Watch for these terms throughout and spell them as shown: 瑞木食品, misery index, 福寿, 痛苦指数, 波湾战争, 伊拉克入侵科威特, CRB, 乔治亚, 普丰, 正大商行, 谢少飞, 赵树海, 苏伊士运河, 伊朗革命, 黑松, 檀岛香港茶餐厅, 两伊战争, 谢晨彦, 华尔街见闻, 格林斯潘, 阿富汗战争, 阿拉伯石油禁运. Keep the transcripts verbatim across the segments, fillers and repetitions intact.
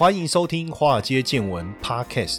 欢迎收听华尔街见闻 Podcast，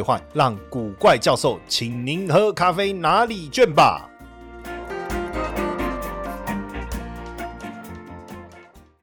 换，让古怪教授请您喝咖啡拿礼券吧。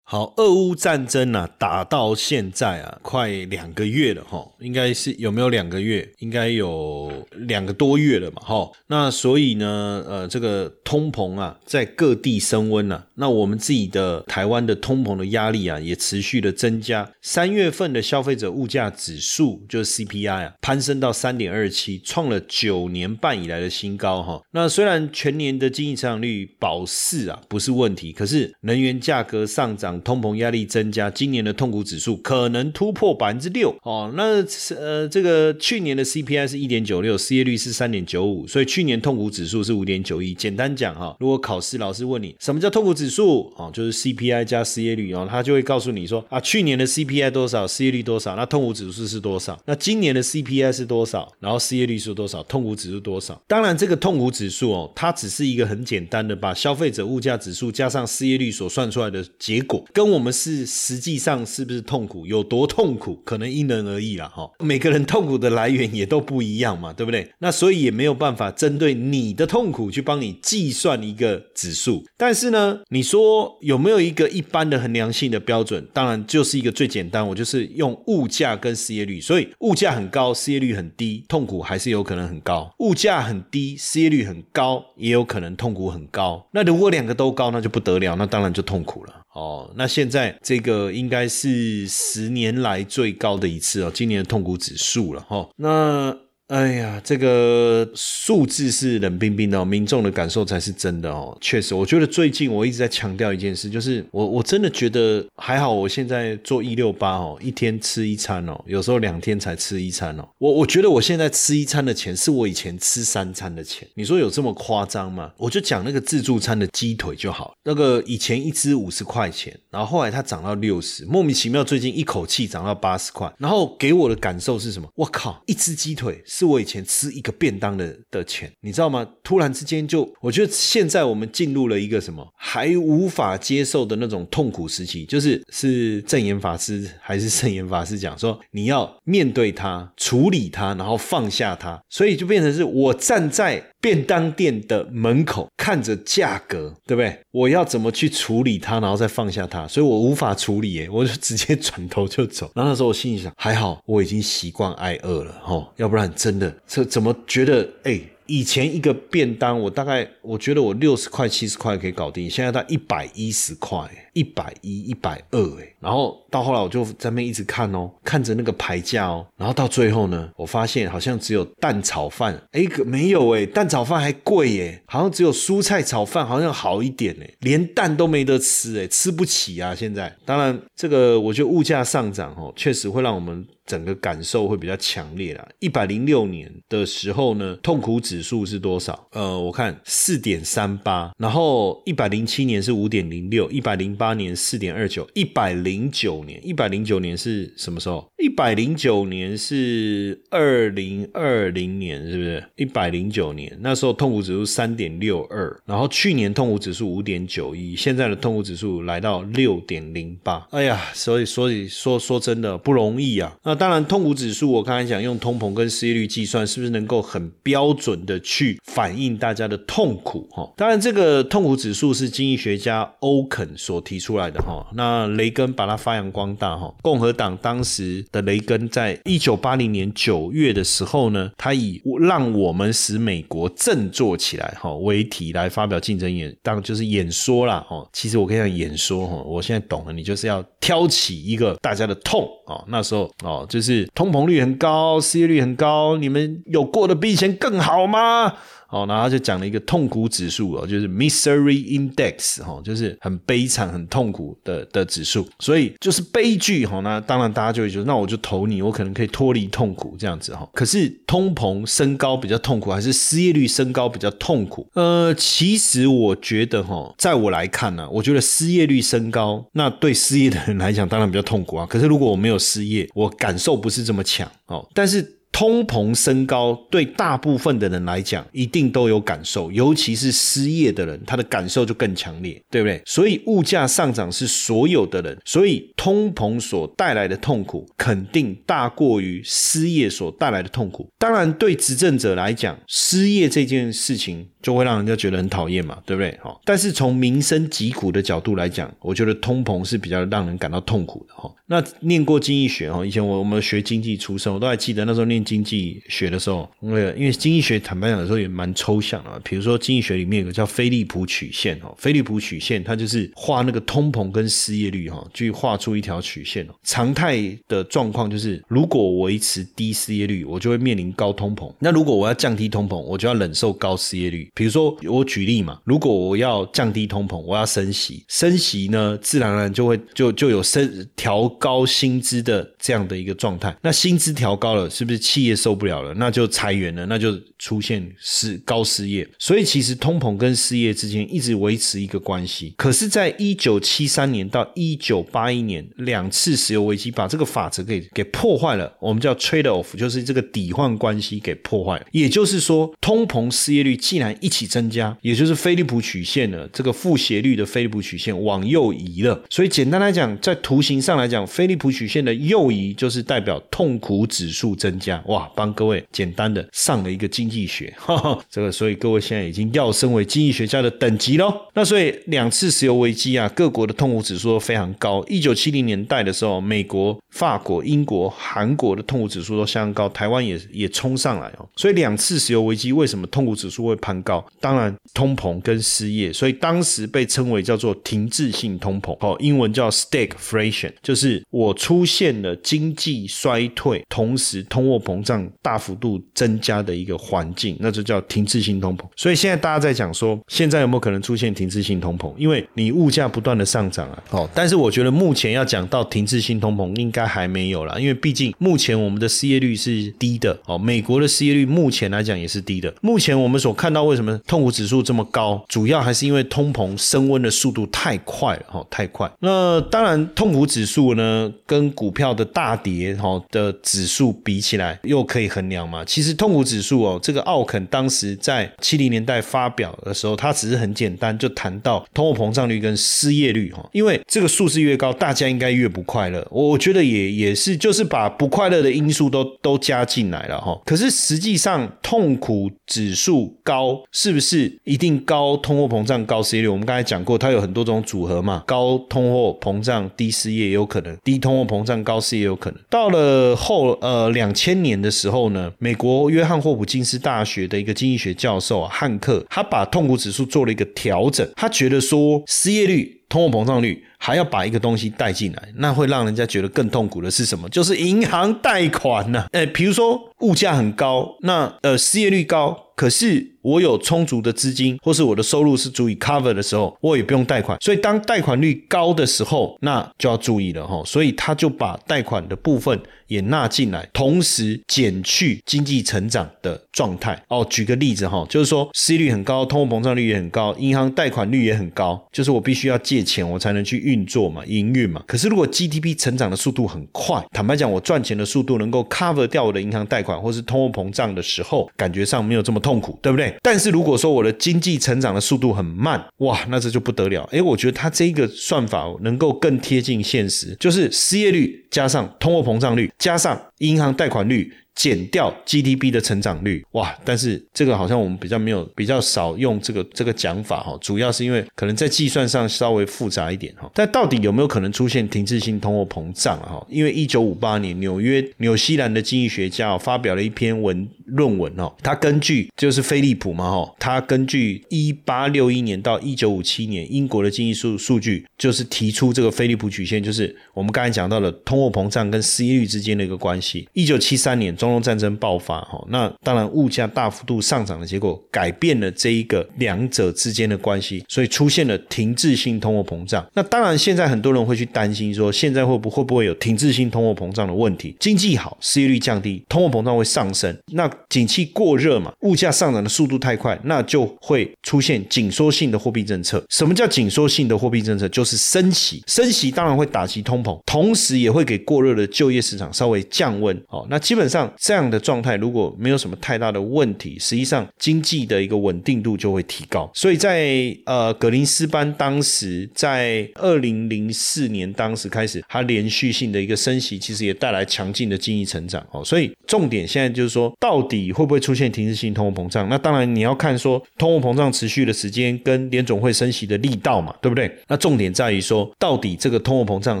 好，俄乌战争啊，打到现在啊，快两个月了齁，应该是有没有两个月？应该有两个多月了嘛齁。那所以呢，呃，这个通膨啊，在各地升温啊。那我们自己的台湾的通膨的压力啊，也持续的增加。三月份的消费者物价指数就是 C P I 啊，攀升到 三点二七， 创了九年半以来的新高齁。那虽然全年的经济成长率保四啊不是问题，可是能源价格上涨，通膨压力增加，今年的痛苦指数可能突破 百分之六、哦、那、呃、这个去年的 C P I 是 一点九六， 失业率是 三点九五， 所以去年痛苦指数是 五点九一。 简单讲、哦、如果考试老师问你什么叫痛苦指数、哦、就是 C P I 加失业率、哦、他就会告诉你说啊，去年的 C P I 多少，失业率多少，那痛苦指数是多少，那今年的 C P I 是多少，然后失业率是多少，痛苦指数多少。当然这个痛苦指数、哦、它只是一个很简单的把消费者物价指数加上失业率所算出来的结果，跟我们是实际上是不是痛苦，有多痛苦，可能因人而异啦、哦、每个人痛苦的来源也都不一样嘛，对不对？那所以也没有办法针对你的痛苦去帮你计算一个指数。但是呢，你说有没有一个一般的衡量性的标准？当然就是一个最简单，我就是用物价跟失业率。所以物价很高，失业率很低，痛苦还是有可能很高；物价很低，失业率很高，也有可能痛苦很高。那如果两个都高，那就不得了，那当然就痛苦了哦。那现在这个应该是十年来最高的一次哦，今年的痛苦指数了哦。那哎呀，这个数字是冷冰冰的哦，民众的感受才是真的哦。确实，我觉得最近我一直在强调一件事，就是我我真的觉得还好，我现在做一六八哦，一天吃一餐哦，有时候两天才吃一餐哦。我我觉得我现在吃一餐的钱是我以前吃三餐的钱，你说有这么夸张吗？我就讲那个自助餐的鸡腿就好，那个以前一只五十块钱，然后后来它涨到六十，莫名其妙最近一口气涨到八十块，然后给我的感受是什么？我靠，一只鸡腿是我以前吃一个便当 的, 的钱，你知道吗？突然之间就，我觉得现在我们进入了一个什么还无法接受的那种痛苦时期，就是是证严法师还是圣严法师讲说，你要面对它，处理它，然后放下它。所以就变成是我站在便当店的门口看着价格，对不对？我要怎么去处理它，然后再放下它？所以我无法处理耶，我就直接转头就走。然后那时候我心里想，还好我已经习惯挨饿了齁、哦，要不然真的这怎么觉得哎。欸以前一个便当我大概我觉得我六十块七十块可以搞定，现在它一百一十块一百一十一百二十、欸、然后到后来我就在那边一直看哦，看着那个牌价哦，然后到最后呢，我发现好像只有蛋炒饭哎，没有哎、欸，蛋炒饭还贵哎、欸，好像只有蔬菜炒饭好像好一点哎、欸，连蛋都没得吃哎、欸，吃不起啊现在。当然这个我觉得物价上涨哦，确实会让我们整个感受会比较强烈啦。一百零六年的时候呢，痛苦指数是多少？呃，我看 四点三八， 然后一百零七年是 五点零六， 一百零八年 四点二九， 一百零九年一百零九年是什么时候？一百零九年是二零二零年是不是？一百零九年那时候痛苦指数 三点六二， 然后去年痛苦指数 五点九一， 现在的痛苦指数来到 六点零八。 哎呀，所以所以说说真的不容易啊。那当然痛苦指数我刚才讲用通膨跟失业率计算，是不是能够很标准的去反映大家的痛苦、哦、当然这个痛苦指数是经济学家欧肯所提出来的、哦、那雷根把它发扬光大、哦、共和党当时的雷根在一九八零年九月的时候呢，他以让我们使美国振作起来、哦、为题来发表竞争演当然就是演说啦、哦、其实我跟你讲演说、哦、我现在懂了，你就是要挑起一个大家的痛、哦，那时候哦，就是通膨率很高，失业率很高，你们有过得比以前更好吗？哦，然后他就讲了一个痛苦指数哦，就是 misery index 哦，就是很悲惨、很痛苦的的指数，所以就是悲剧哈、哦。那当然大家就会觉得，那我就投你，我可能可以脱离痛苦这样子哈、哦。可是通膨升高比较痛苦，还是失业率升高比较痛苦？呃，其实我觉得哈、哦，在我来看呢、啊，我觉得失业率升高，那对失业的人来讲当然比较痛苦啊。可是如果我没有失业，我感受不是这么强哦，但是。通膨升高对大部分的人来讲一定都有感受，尤其是失业的人他的感受就更强烈，对不对？所以物价上涨是所有的人，所以通膨所带来的痛苦肯定大过于失业所带来的痛苦。当然对执政者来讲，失业这件事情就会让人家觉得很讨厌嘛，对不对？但是从民生疾苦的角度来讲，我觉得通膨是比较让人感到痛苦的。那念过经济学，以前我们学经济出身，我都还记得那时候念经济学的时候，因为经济学坦白讲的时候也蛮抽象的，比如说经济学里面有个叫菲利普曲线，菲利普曲线它就是画那个通膨跟失业率去画出一条曲线，常态的状况就是如果我维持低失业率，我就会面临高通膨，那如果我要降低通膨，我就要忍受高失业率。比如说我举例嘛，如果我要降低通膨，我要升息，升息呢自然而然就会就就有升调高薪资的这样的一个状态，那薪资调高了，是不是企业受不了了，那就裁员了，那就出现失高失业。所以其实通膨跟失业之间一直维持一个关系。可是在一九七三年到一九八一年两次石油危机把这个法则给给破坏了，我们叫 trade off， 就是这个抵换关系给破坏了。也就是说通膨失业率既然一起增加，也就是菲利普曲线呢，这个负斜率的菲利普曲线往右移了。所以简单来讲，在图形上来讲，菲利普曲线的右移就是代表痛苦指数增加。哇，帮各位简单的上了一个经济学，呵呵，这个所以各位现在已经要升为经济学家的等级咯。那所以两次石油危机啊，各国的痛苦指数都非常高。一九七零年代的时候，美国、法国、英国、韩国的痛苦指数都相当高，台湾也也冲上来哦。所以两次石油危机为什么痛苦指数会攀高？当然通膨跟失业，所以当时被称为叫做停滞性通膨、哦、英文叫 stagflation， 就是我出现了经济衰退同时通货膨胀大幅度增加的一个环境，那就叫停滞性通膨。所以现在大家在讲说现在有没有可能出现停滞性通膨，因为你物价不断的上涨啊、哦。但是我觉得目前要讲到停滞性通膨应该还没有啦，因为毕竟目前我们的失业率是低的、哦、美国的失业率目前来讲也是低的。目前我们所看到为什么什么痛苦指数这么高，主要还是因为通膨升温的速度太快了、哦、太快。那当然痛苦指数呢跟股票的大跌、哦、的指数比起来又可以衡量嘛。其实痛苦指数、哦、这个奥肯当时在七零年代发表的时候，他只是很简单就谈到通货膨胀率跟失业率、哦、因为这个数字越高大家应该越不快乐，我觉得也也是就是把不快乐的因素都都加进来了、哦、可是实际上痛苦指数高是不是一定高通货膨胀高失业率？我们刚才讲过它有很多种组合嘛，高通货膨胀低失业也有可能，低通货膨胀高失业也有可能。到了后呃两千年的时候呢，美国约翰霍普金斯大学的一个经济学教授、啊、汉克，他把痛苦指数做了一个调整，他觉得说失业率通货膨胀率还要把一个东西带进来，那会让人家觉得更痛苦的是什么？就是银行贷款啊。呃，比如说物价很高，那呃失业率高，可是我有充足的资金，或是我的收入是足以 cover 的时候，我也不用贷款。所以当贷款率高的时候，那就要注意了齁。所以他就把贷款的部分也纳进来，同时减去经济成长的状态。哦，举个例子齁，就是说失业率很高，通货膨胀率也很高，银行贷款率也很高，就是我必须要借钱我才能去运作嘛，营运嘛。可是如果 G D P 成长的速度很快，坦白讲，我赚钱的速度能够 cover 掉我的银行贷款或是通货膨胀的时候，感觉上没有这么痛。痛苦，对不对？但是如果说我的经济成长的速度很慢，哇，那这就不得了。诶，我觉得它这个算法能够更贴近现实，就是失业率加上通货膨胀率加上银行贷款率减掉 G D P 的成长率。哇，但是这个好像我们比较没有比较少用这个这个讲法，主要是因为可能在计算上稍微复杂一点。但到底有没有可能出现停滞性通货膨胀？因为一九五八年纽约纽西兰的经济学家发表了一篇文论文，他根据就是菲利普嘛，他根据一八六一年到一九五七年英国的经济数数据，就是提出这个菲利普曲线，就是我们刚才讲到的通货膨胀跟失业率之间的一个关系。一九七三年中东战争爆发，那当然物价大幅度上涨的结果改变了这一个两者之间的关系，所以出现了停滞性通货膨胀。那当然现在很多人会去担心说现在会不会不会有停滞性通货膨胀的问题，经济好，失业率降低，通货膨胀会上升，那景气过热嘛，物价上涨的速度太快，那就会出现紧缩性的货币政策。什么叫紧缩性的货币政策？就是升息，升息当然会打击通膨，同时也会给过热的就业市场稍微降温。好，那基本上这样的状态如果没有什么太大的问题，实际上经济的一个稳定度就会提高。所以在呃格林斯潘当时在二零零四年当时开始，它连续性的一个升息其实也带来强劲的经济成长。所以重点现在就是说到底会不会出现停滞性通货膨胀，那当然你要看说通货膨胀持续的时间跟联总会升息的力道嘛，对不对？那重点在于说到底这个通货膨胀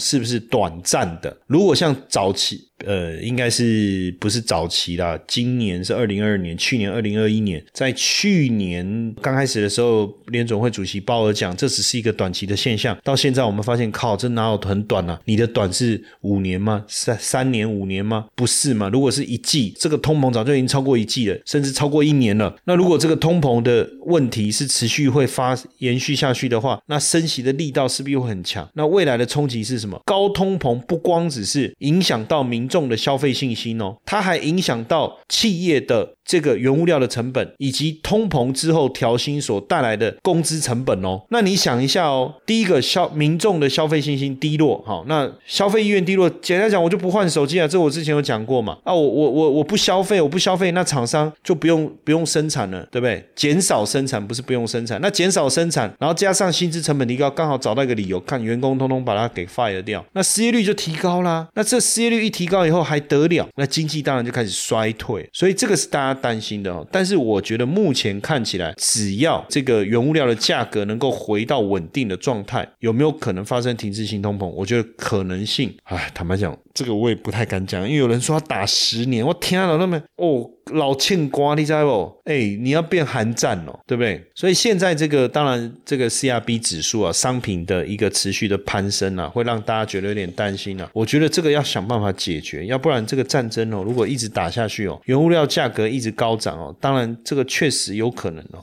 是不是短暂的。如果像早期呃，应该是不是早期啦，今年是二零二二年，去年二零二一年，在去年刚开始的时候联总会主席鲍尔讲这只是一个短期的现象，到现在我们发现靠这哪有很短啊，你的短是五年吗？三年五年吗？不是嘛，如果是一季，这个通膨早就已经超过一季了，甚至超过一年了。那如果这个通膨的问题是持续会发延续下去的话，那升息的力道势必会很强，那未来的冲击是什么？高通膨不光只是影响到民民众的消费信心哦，它还影响到企业的这个原物料的成本，以及通膨之后调薪所带来的工资成本哦。那你想一下哦，第一个消民众的消费信心低落，好，那消费意愿低落，简单讲我就不换手机啊，这我之前有讲过嘛。啊，我我我我不消费，我不消费，那厂商就不用不用生产了，对不对？减少生产不是不用生产，那减少生产，然后加上薪资成本提高，刚好找到一个理由，看员工通通把它给 fire 掉，那失业率就提高啦。那这失业率一提高以后还得了？那经济当然就开始衰退，所以这个是大家担心的。但是我觉得目前看起来只要这个原物料的价格能够回到稳定的状态，有没有可能发生停滞性通膨？我觉得可能性唉坦白讲这个我也不太敢讲，因为有人说他打十年，我听了那么哦老欠瓜，你知道不？哎、欸，你要变韩战了，对不对？所以现在这个当然这个 C R B 指数啊，商品的一个持续的攀升啊，会让大家觉得有点担心啊。我觉得这个要想办法解决，要不然这个战争哦，如果一直打下去哦，原物料价格一直高涨哦，当然这个确实有可能哦。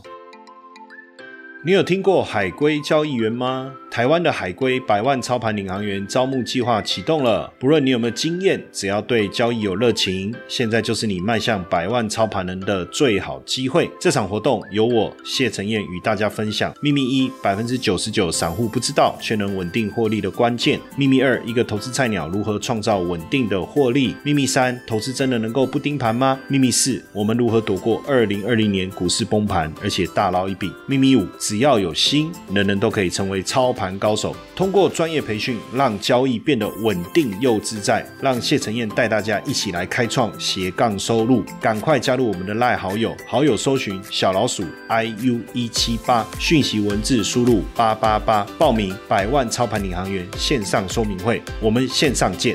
你有听过海归交易员吗？台湾的海归百万操盘领航员招募计划启动了，不论你有没有经验，只要对交易有热情，现在就是你迈向百万操盘人的最好机会。这场活动由我谢承彦与大家分享秘密一 百分之九十九 散户不知道却能稳定获利的关键，秘密二一个投资菜鸟如何创造稳定的获利，秘密三投资真的能够不盯盘吗，秘密四我们如何躲过二零二零年股市崩盘而且大捞一笔，秘密五只要有心，人人都可以成为操盘高手。通过专业培训，让交易变得稳定又自在。让谢承彦带大家一起来开创斜杠收入，赶快加入我们的 LINE 好友，好友搜寻小老鼠 I U 一七八，讯息文字输入八八八，报名百万操盘领航员线上说明会，我们线上见。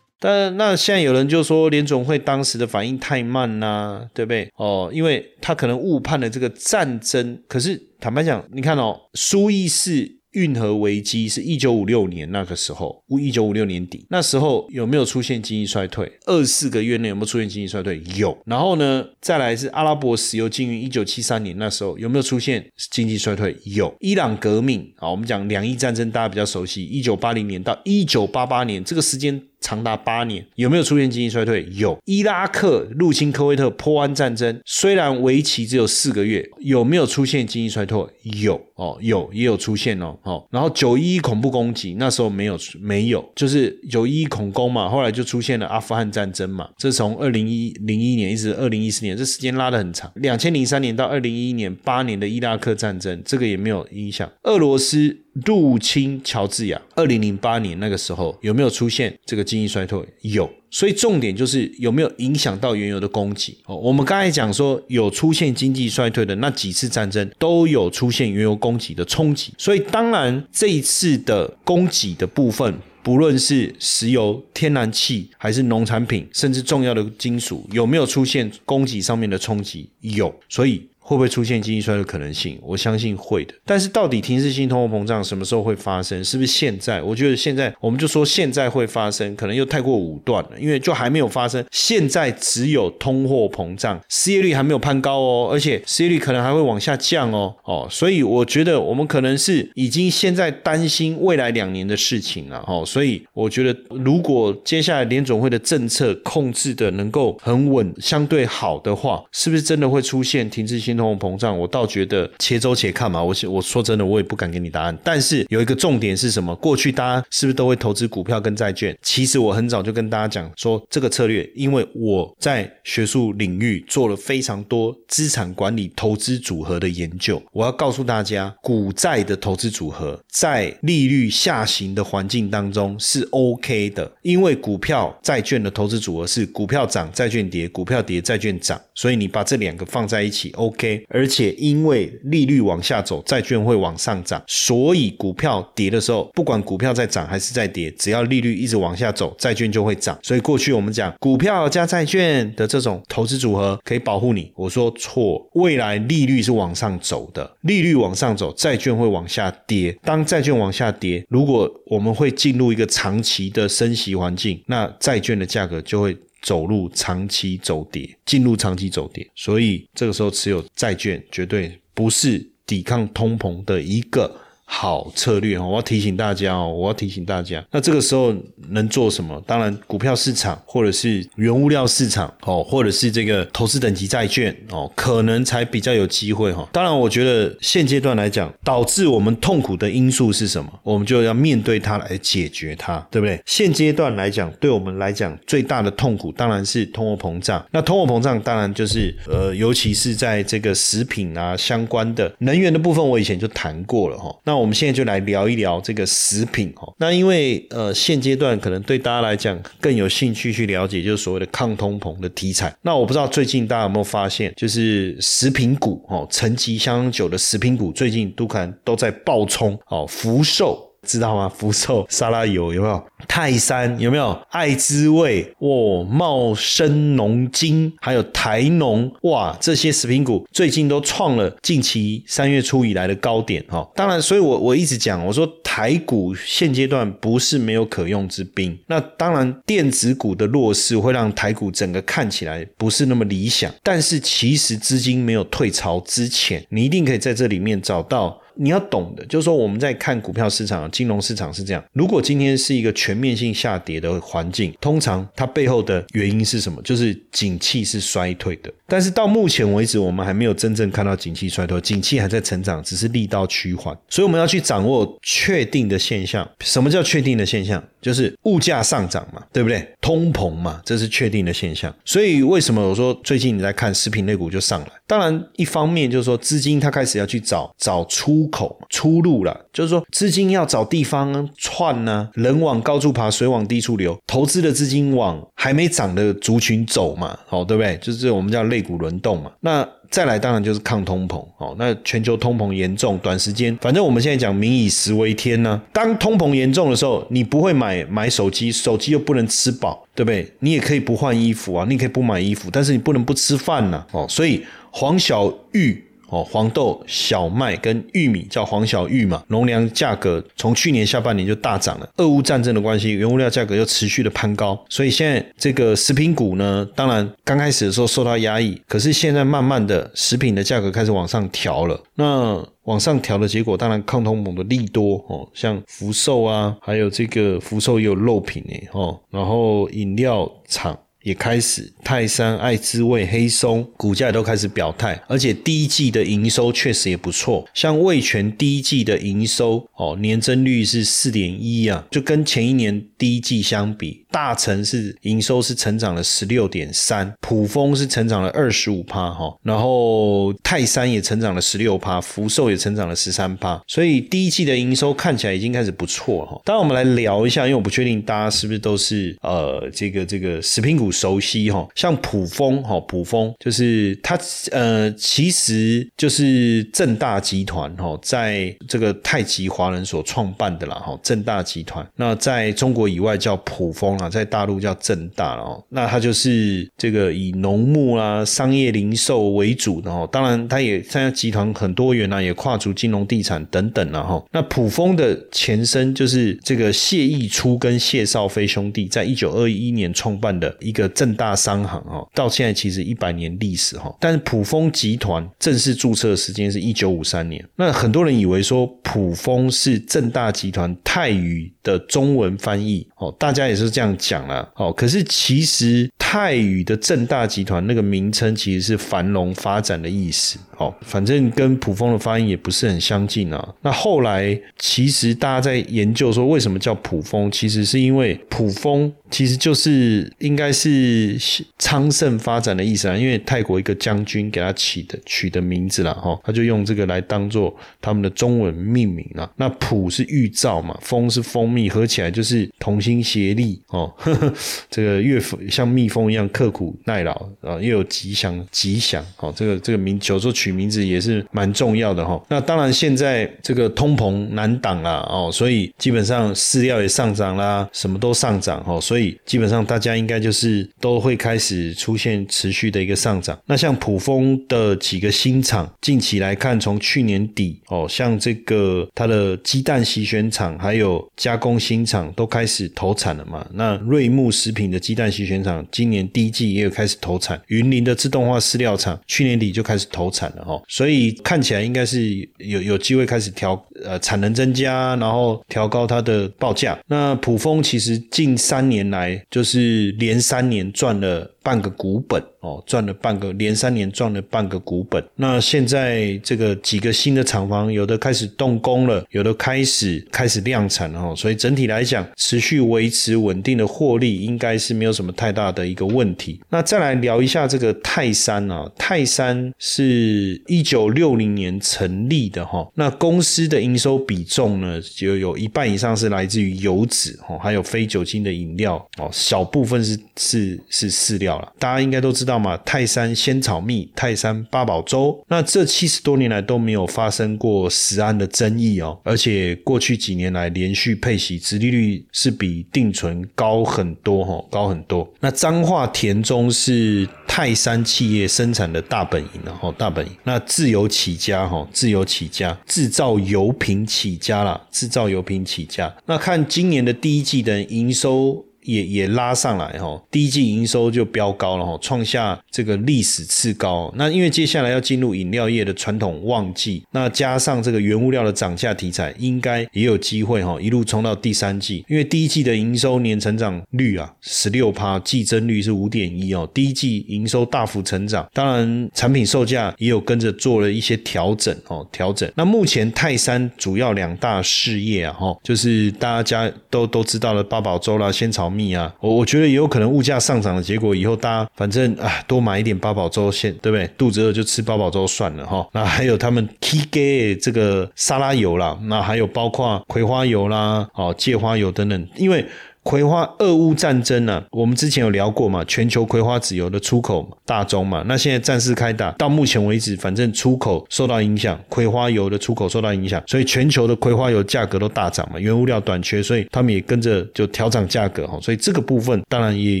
但那现在有人就说联总会当时的反应太慢啦、啊，对不对？哦，因为他可能误判了这个战争。可是坦白讲，你看哦，苏伊士运河危机是一九五六年那个时候，一九五六年底，那时候有没有出现经济衰退？二十四个月内有没有出现经济衰退？有。然后呢，再来是阿拉伯石油禁运一九七三年，那时候有没有出现经济衰退？有。伊朗革命啊，我们讲两伊战争大家比较熟悉，一九八零年到一九八八年这个时间。长达八年，有没有出现经济衰退？有。伊拉克入侵科威特波湾战争，虽然为期只有四个月，有没有出现经济衰退？有哦，有也有出现哦。哦然后九一一恐怖攻击那时候没有没有，就是九一一恐攻嘛，后来就出现了阿富汗战争嘛，这从二零零一年一直二零一四年，这时间拉得很长。二零零三年到二零一一年八年的伊拉克战争，这个也没有影响。俄罗斯入侵乔治亚，二零零八年那个时候有没有出现这个经济衰退？有。所以重点就是有没有影响到原油的供给。哦，我们刚才讲说有出现经济衰退的那几次战争都有出现原油供给的冲击，所以当然这一次的供给的部分，不论是石油、天然气还是农产品甚至重要的金属，有没有出现供给上面的冲击？有。所以会不会出现经济衰退的可能性？我相信会的。但是到底停滞性通货膨胀什么时候会发生？是不是现在？我觉得现在我们就说现在会发生，可能又太过武断了，因为就还没有发生。现在只有通货膨胀，失业率还没有攀高哦，而且失业率可能还会往下降哦。哦，所以我觉得我们可能是已经现在担心未来两年的事情了哦。所以我觉得如果接下来联准会的政策控制的能够很稳，相对好的话，是不是真的会出现停滞性通货膨胀？我倒觉得且走且看嘛。 我, 我说真的我也不敢给你答案，但是有一个重点是什么？过去大家是不是都会投资股票跟债券？其实我很早就跟大家讲说这个策略，因为我在学术领域做了非常多资产管理投资组合的研究，我要告诉大家股债的投资组合在利率下行的环境当中是 OK 的，因为股票债券的投资组合是股票涨债券跌，股票跌债券涨，所以你把这两个放在一起 OK，而且因为利率往下走，债券会往上涨，所以股票跌的时候，不管股票在涨还是在跌，只要利率一直往下走，债券就会涨。所以过去我们讲股票加债券的这种投资组合可以保护你，我说错，未来利率是往上走的，利率往上走，债券会往下跌。当债券往下跌，如果我们会进入一个长期的升息环境，那债券的价格就会走入长期走跌，进入长期走跌，所以这个时候持有债券绝对不是抵抗通膨的一个好策略。我要提醒大家哦，我要提醒大家。那这个时候能做什么？当然，股票市场或者是原物料市场哦，或者是这个投资等级债券哦，可能才比较有机会哈。当然，我觉得现阶段来讲，导致我们痛苦的因素是什么？我们就要面对它来解决它，对不对？现阶段来讲，对我们来讲最大的痛苦当然是通货膨胀。那通货膨胀当然就是呃，尤其是在这个食品啊相关的能源的部分，我以前就谈过了哈。那那我们现在就来聊一聊这个食品。那因为呃现阶段可能对大家来讲更有兴趣去了解就是所谓的抗通膨的题材。那我不知道最近大家有没有发现，就是食品股沉寂相当久的食品股最近都可能都在爆冲。福寿知道吗？福寿沙拉油有没有？泰山有没有？爱滋味喔、哦、茂生农经还有台农，哇，这些食品股最近都创了近期三月初以来的高点、哦、当然，所以我我一直讲，我说台股现阶段不是没有可用之兵。那当然电子股的弱势会让台股整个看起来不是那么理想，但是其实资金没有退潮之前，你一定可以在这里面找到你要懂的，就是说我们在看股票市场、金融市场是这样，如果今天是一个全面性下跌的环境，通常它背后的原因是什么？就是景气是衰退的。但是到目前为止，我们还没有真正看到景气衰退，景气还在成长，只是力道趋缓。所以我们要去掌握确定的现象。什么叫确定的现象？就是物价上涨嘛，对不对？通膨嘛，这是确定的现象。所以为什么我说最近你在看食品类股就上来？当然，一方面就是说资金它开始要去找找出出口出路啦，就是说资金要找地方窜啊，人往高处爬，水往低处流，投资的资金往还没涨的族群走嘛，哦，对不对？就是我们叫类股轮动嘛。那再来当然就是抗通膨、哦、那全球通膨严重，短时间反正我们现在讲民以食为天呢、啊。当通膨严重的时候，你不会买买手机，手机又不能吃饱，对不对？你也可以不换衣服啊，你可以不买衣服，但是你不能不吃饭啊、哦、所以黄小玉哦、黄豆、小麦跟玉米叫黄小玉嘛，农粮价格从去年下半年就大涨了，俄乌战争的关系，原物料价格又持续的攀高，所以现在这个食品股呢，当然刚开始的时候受到压抑，可是现在慢慢的食品的价格开始往上调了，那往上调的结果，当然抗通膨的利多哦，像福寿啊，还有这个福寿也有肉品诶、欸、哦，然后饮料厂。也开始，泰山、爱滋味、黑松股价也都开始表态，而且第一季的营收确实也不错，像味全第一季的营收、哦、年增率是 四点一 啊，就跟前一年第一季相比，大成是营收是成长了 十六点三， 普丰是成长了 百分之二十五、哦、然后泰山也成长了 百分之十六， 福寿也成长了 百分之十三， 所以第一季的营收看起来已经开始不错、哦、当然我们来聊一下，因为我不确定大家是不是都是呃这个这个食品股熟悉、哦、像普丰、哦、普丰就是它呃其实就是正大集团、哦、在这个太极华人所创办的啦、哦、正大集团，那在中国以外叫普丰啦，在大陆叫正大啦、哦、那它就是这个以农牧啦、啊、商业零售为主的、哦、当然它也现在集团很多元啦、啊、也跨足金融地产等等啦、哦、那普丰的前身就是这个谢逸初跟谢少飞兄弟在一九二一年创办的一个正大商行、哦、到现在其实一百年历史、哦、但是普丰集团正式注册的时间是一九五三年，那很多人以为说普丰是正大集团泰语的中文翻译、哦、大家也是这样讲啦、哦、可是其实泰语的正大集团那个名称其实是繁荣发展的意思、哦、反正跟普丰的发音也不是很相近啊。那后来其实大家在研究说为什么叫普丰，其实是因为普丰其实就是应该是是昌盛发展的意思啦，因为泰国一个将军给他起的取的名字啦、哦、他就用这个来当做他们的中文命名啦。那普是玉造嘛，蜂是蜂蜜，合起来就是同心协力、哦、呵呵，这个越像蜜蜂一样刻苦耐劳、哦、又有吉祥吉祥、哦、这个这个名有时候取名字也是蛮重要的、哦、那当然现在这个通膨难挡啦、哦、所以基本上饲料也上涨啦，什么都上涨、哦、所以基本上大家应该就是都会开始出现持续的一个上涨。那像普丰的几个新厂近期来看，从去年底、哦、像这个它的鸡蛋洗选厂还有加工新厂都开始投产了嘛。那瑞木食品的鸡蛋洗选厂今年第一季也有开始投产，云林的自动化饲料厂去年底就开始投产了、哦、所以看起来应该是有有机会开始调呃产能增加，然后调高它的报价。那普丰其实近三年来就是连三年赚了半个股本哦，赚了半个连三年赚了半个股本。那现在这个几个新的厂房，有的开始动工了，有的开始开始量产了、哦、所以整体来讲，持续维持稳定的获利，应该是没有什么太大的一个问题。那再来聊一下这个泰山啊，泰山是一九六零年成立的哈、哦，那公司的营收比重呢，就有一半以上是来自于油脂哦，还有非酒精的饮料哦，小部分是是是饲料。大家应该都知道嘛，泰山仙草蜜、泰山八宝粥，那这七十多年来都没有发生过食安的争议哦，而且过去几年来连续配息，殖利率是比定存高很多、哦、高很多。那彰化田中是泰山企业生产的大本营、哦、大本营。那自由起家、哦、自由起家，制造油品起家啦，制造油品起家。那看今年的第一季的营收也也拉上来齁，第一季营收就飙高了齁，创下这个历史次高。那因为接下来要进入饮料业的传统旺季，那加上这个原物料的涨价题材，应该也有机会齁一路冲到第三季。因为第一季的营收年成长率啊 百分之十六， 季增率是 五点一 哦，第一季营收大幅成长，当然产品售价也有跟着做了一些调整齁调整。那目前泰山主要两大事业啊齁，就是大家都都知道了八宝粥啦、仙草蜜啊，我我觉得也有可能物价上涨的结果，以后大家反正啊多买一点八宝粥先，对不对？肚子饿就吃八宝粥算了齁。那还有他们 K G 这个沙拉油啦，那还有包括葵花油啦、哦芥花油等等，因为葵花俄乌战争啊，我们之前有聊过嘛，全球葵花籽油的出口大宗嘛，那现在战事开打到目前为止，反正出口受到影响，葵花油的出口受到影响，所以全球的葵花油价格都大涨嘛，原物料短缺，所以他们也跟着就调涨价格齁，所以这个部分当然也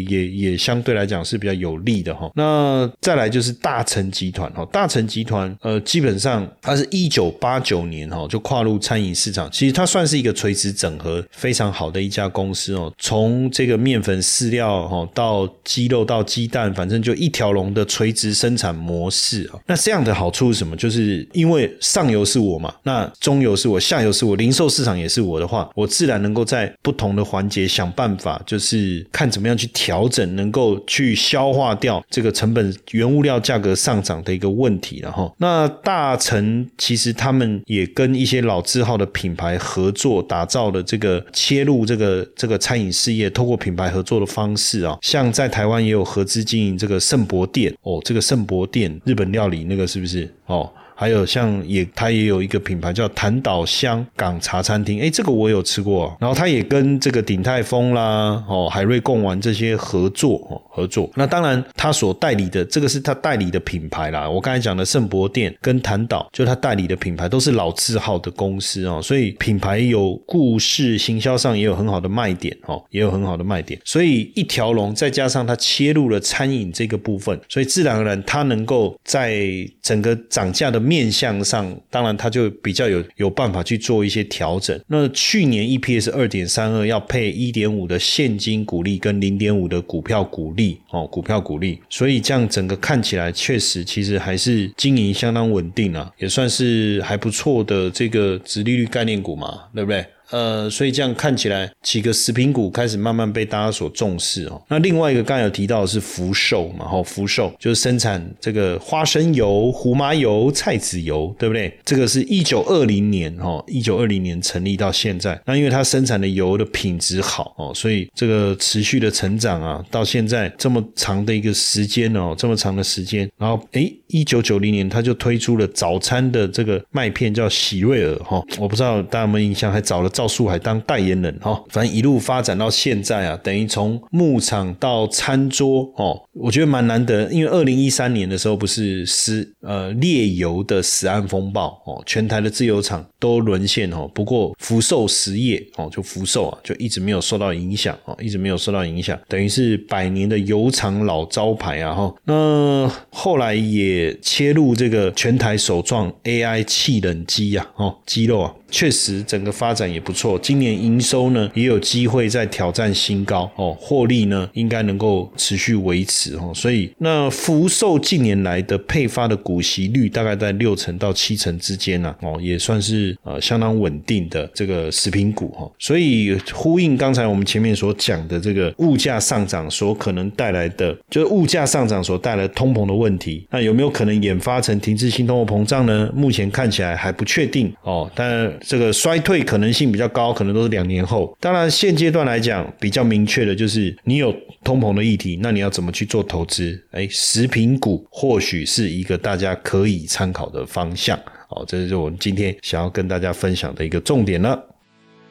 也也相对来讲是比较有利的齁。那再来就是大成集团齁，大成集团呃基本上它是一九八九年齁就跨入餐饮市场，其实它算是一个垂直整合非常好的一家公司齁，从这个面粉饲料到鸡肉到鸡蛋，反正就一条龙的垂直生产模式。那这样的好处是什么？就是因为上游是我嘛，那中游是我，下游是我，零售市场也是我的话，我自然能够在不同的环节想办法，就是看怎么样去调整，能够去消化掉这个成本原物料价格上涨的一个问题了。那大成其实他们也跟一些老字号的品牌合作，打造了这个切入这个这个餐饮事业，透过品牌合作的方式啊，像在台湾也有合资经营这个圣博店哦，这个圣博店日本料理那个是不是哦？还有像也他也有一个品牌叫檀岛香港茶餐厅，诶这个我有吃过、啊、然后他也跟这个鼎泰丰啦、哦、海瑞贡丸这些合作、哦、合作。那当然他所代理的这个是他代理的品牌啦，我刚才讲的圣博店跟檀岛就他代理的品牌都是老字号的公司、哦、所以品牌有故事，行销上也有很好的卖点、哦、也有很好的卖点，所以一条龙再加上他切入了餐饮这个部分，所以自然而然他能够在整个涨价的面向上，当然他就比较有有办法去做一些调整。那去年 E P S 二点三二 要配 一点五 的现金股利跟 零点五 的股票股利、哦、股票股利，所以这样整个看起来确实其实还是经营相当稳定啊，也算是还不错的这个殖利率概念股嘛，对不对？呃，所以这样看起来几个食品股开始慢慢被大家所重视、哦、那另外一个刚才有提到的是福寿嘛、哦、福寿就是生产这个花生油、胡麻油、菜籽油，对不对？这个是一九二零年、哦、一九二零年成立到现在，那因为它生产的油的品质好、哦、所以这个持续的成长啊，到现在这么长的一个时间哦，这么长的时间，然后诶一九九零年它就推出了早餐的这个麦片叫喜瑞尔、哦、我不知道大家有没有印象，还找了赵树海当代言人、哦、反正一路发展到现在啊，等于从牧场到餐桌、哦、我觉得蛮难得，因为二零一三年的时候不是食、呃、猎油的食安风暴、哦、全台的自由厂都沦陷、哦、不过福寿实业、哦、就福寿啊，就一直没有受到影响、哦、一直没有受到影响，等于是百年的油厂老招牌啊、哦。那后来也切入这个全台首创 A I 气冷机啊、哦、鸡肉啊，确实整个发展也不错，今年营收呢也有机会再挑战新高哦，获利呢应该能够持续维持哦，所以那福寿近年来的配发的股息率大概在六成到七成之间啊哦，也算是呃相当稳定的这个食品股哦，所以呼应刚才我们前面所讲的这个物价上涨所可能带来的，就是物价上涨所带来的通膨的问题，那有没有可能演发成停滞性通货膨胀呢？目前看起来还不确定哦，但这个衰退可能性比较高，可能都是两年后。当然现阶段来讲比较明确的就是你有通膨的议题，那你要怎么去做投资？诶，食品股或许是一个大家可以参考的方向。好，这是我们今天想要跟大家分享的一个重点了。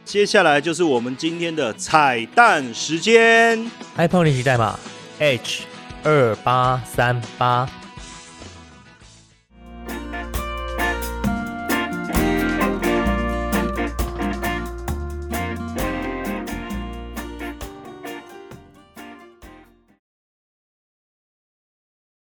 接下来就是我们今天的彩蛋时间。iPoint 领取代码 H 二八三八。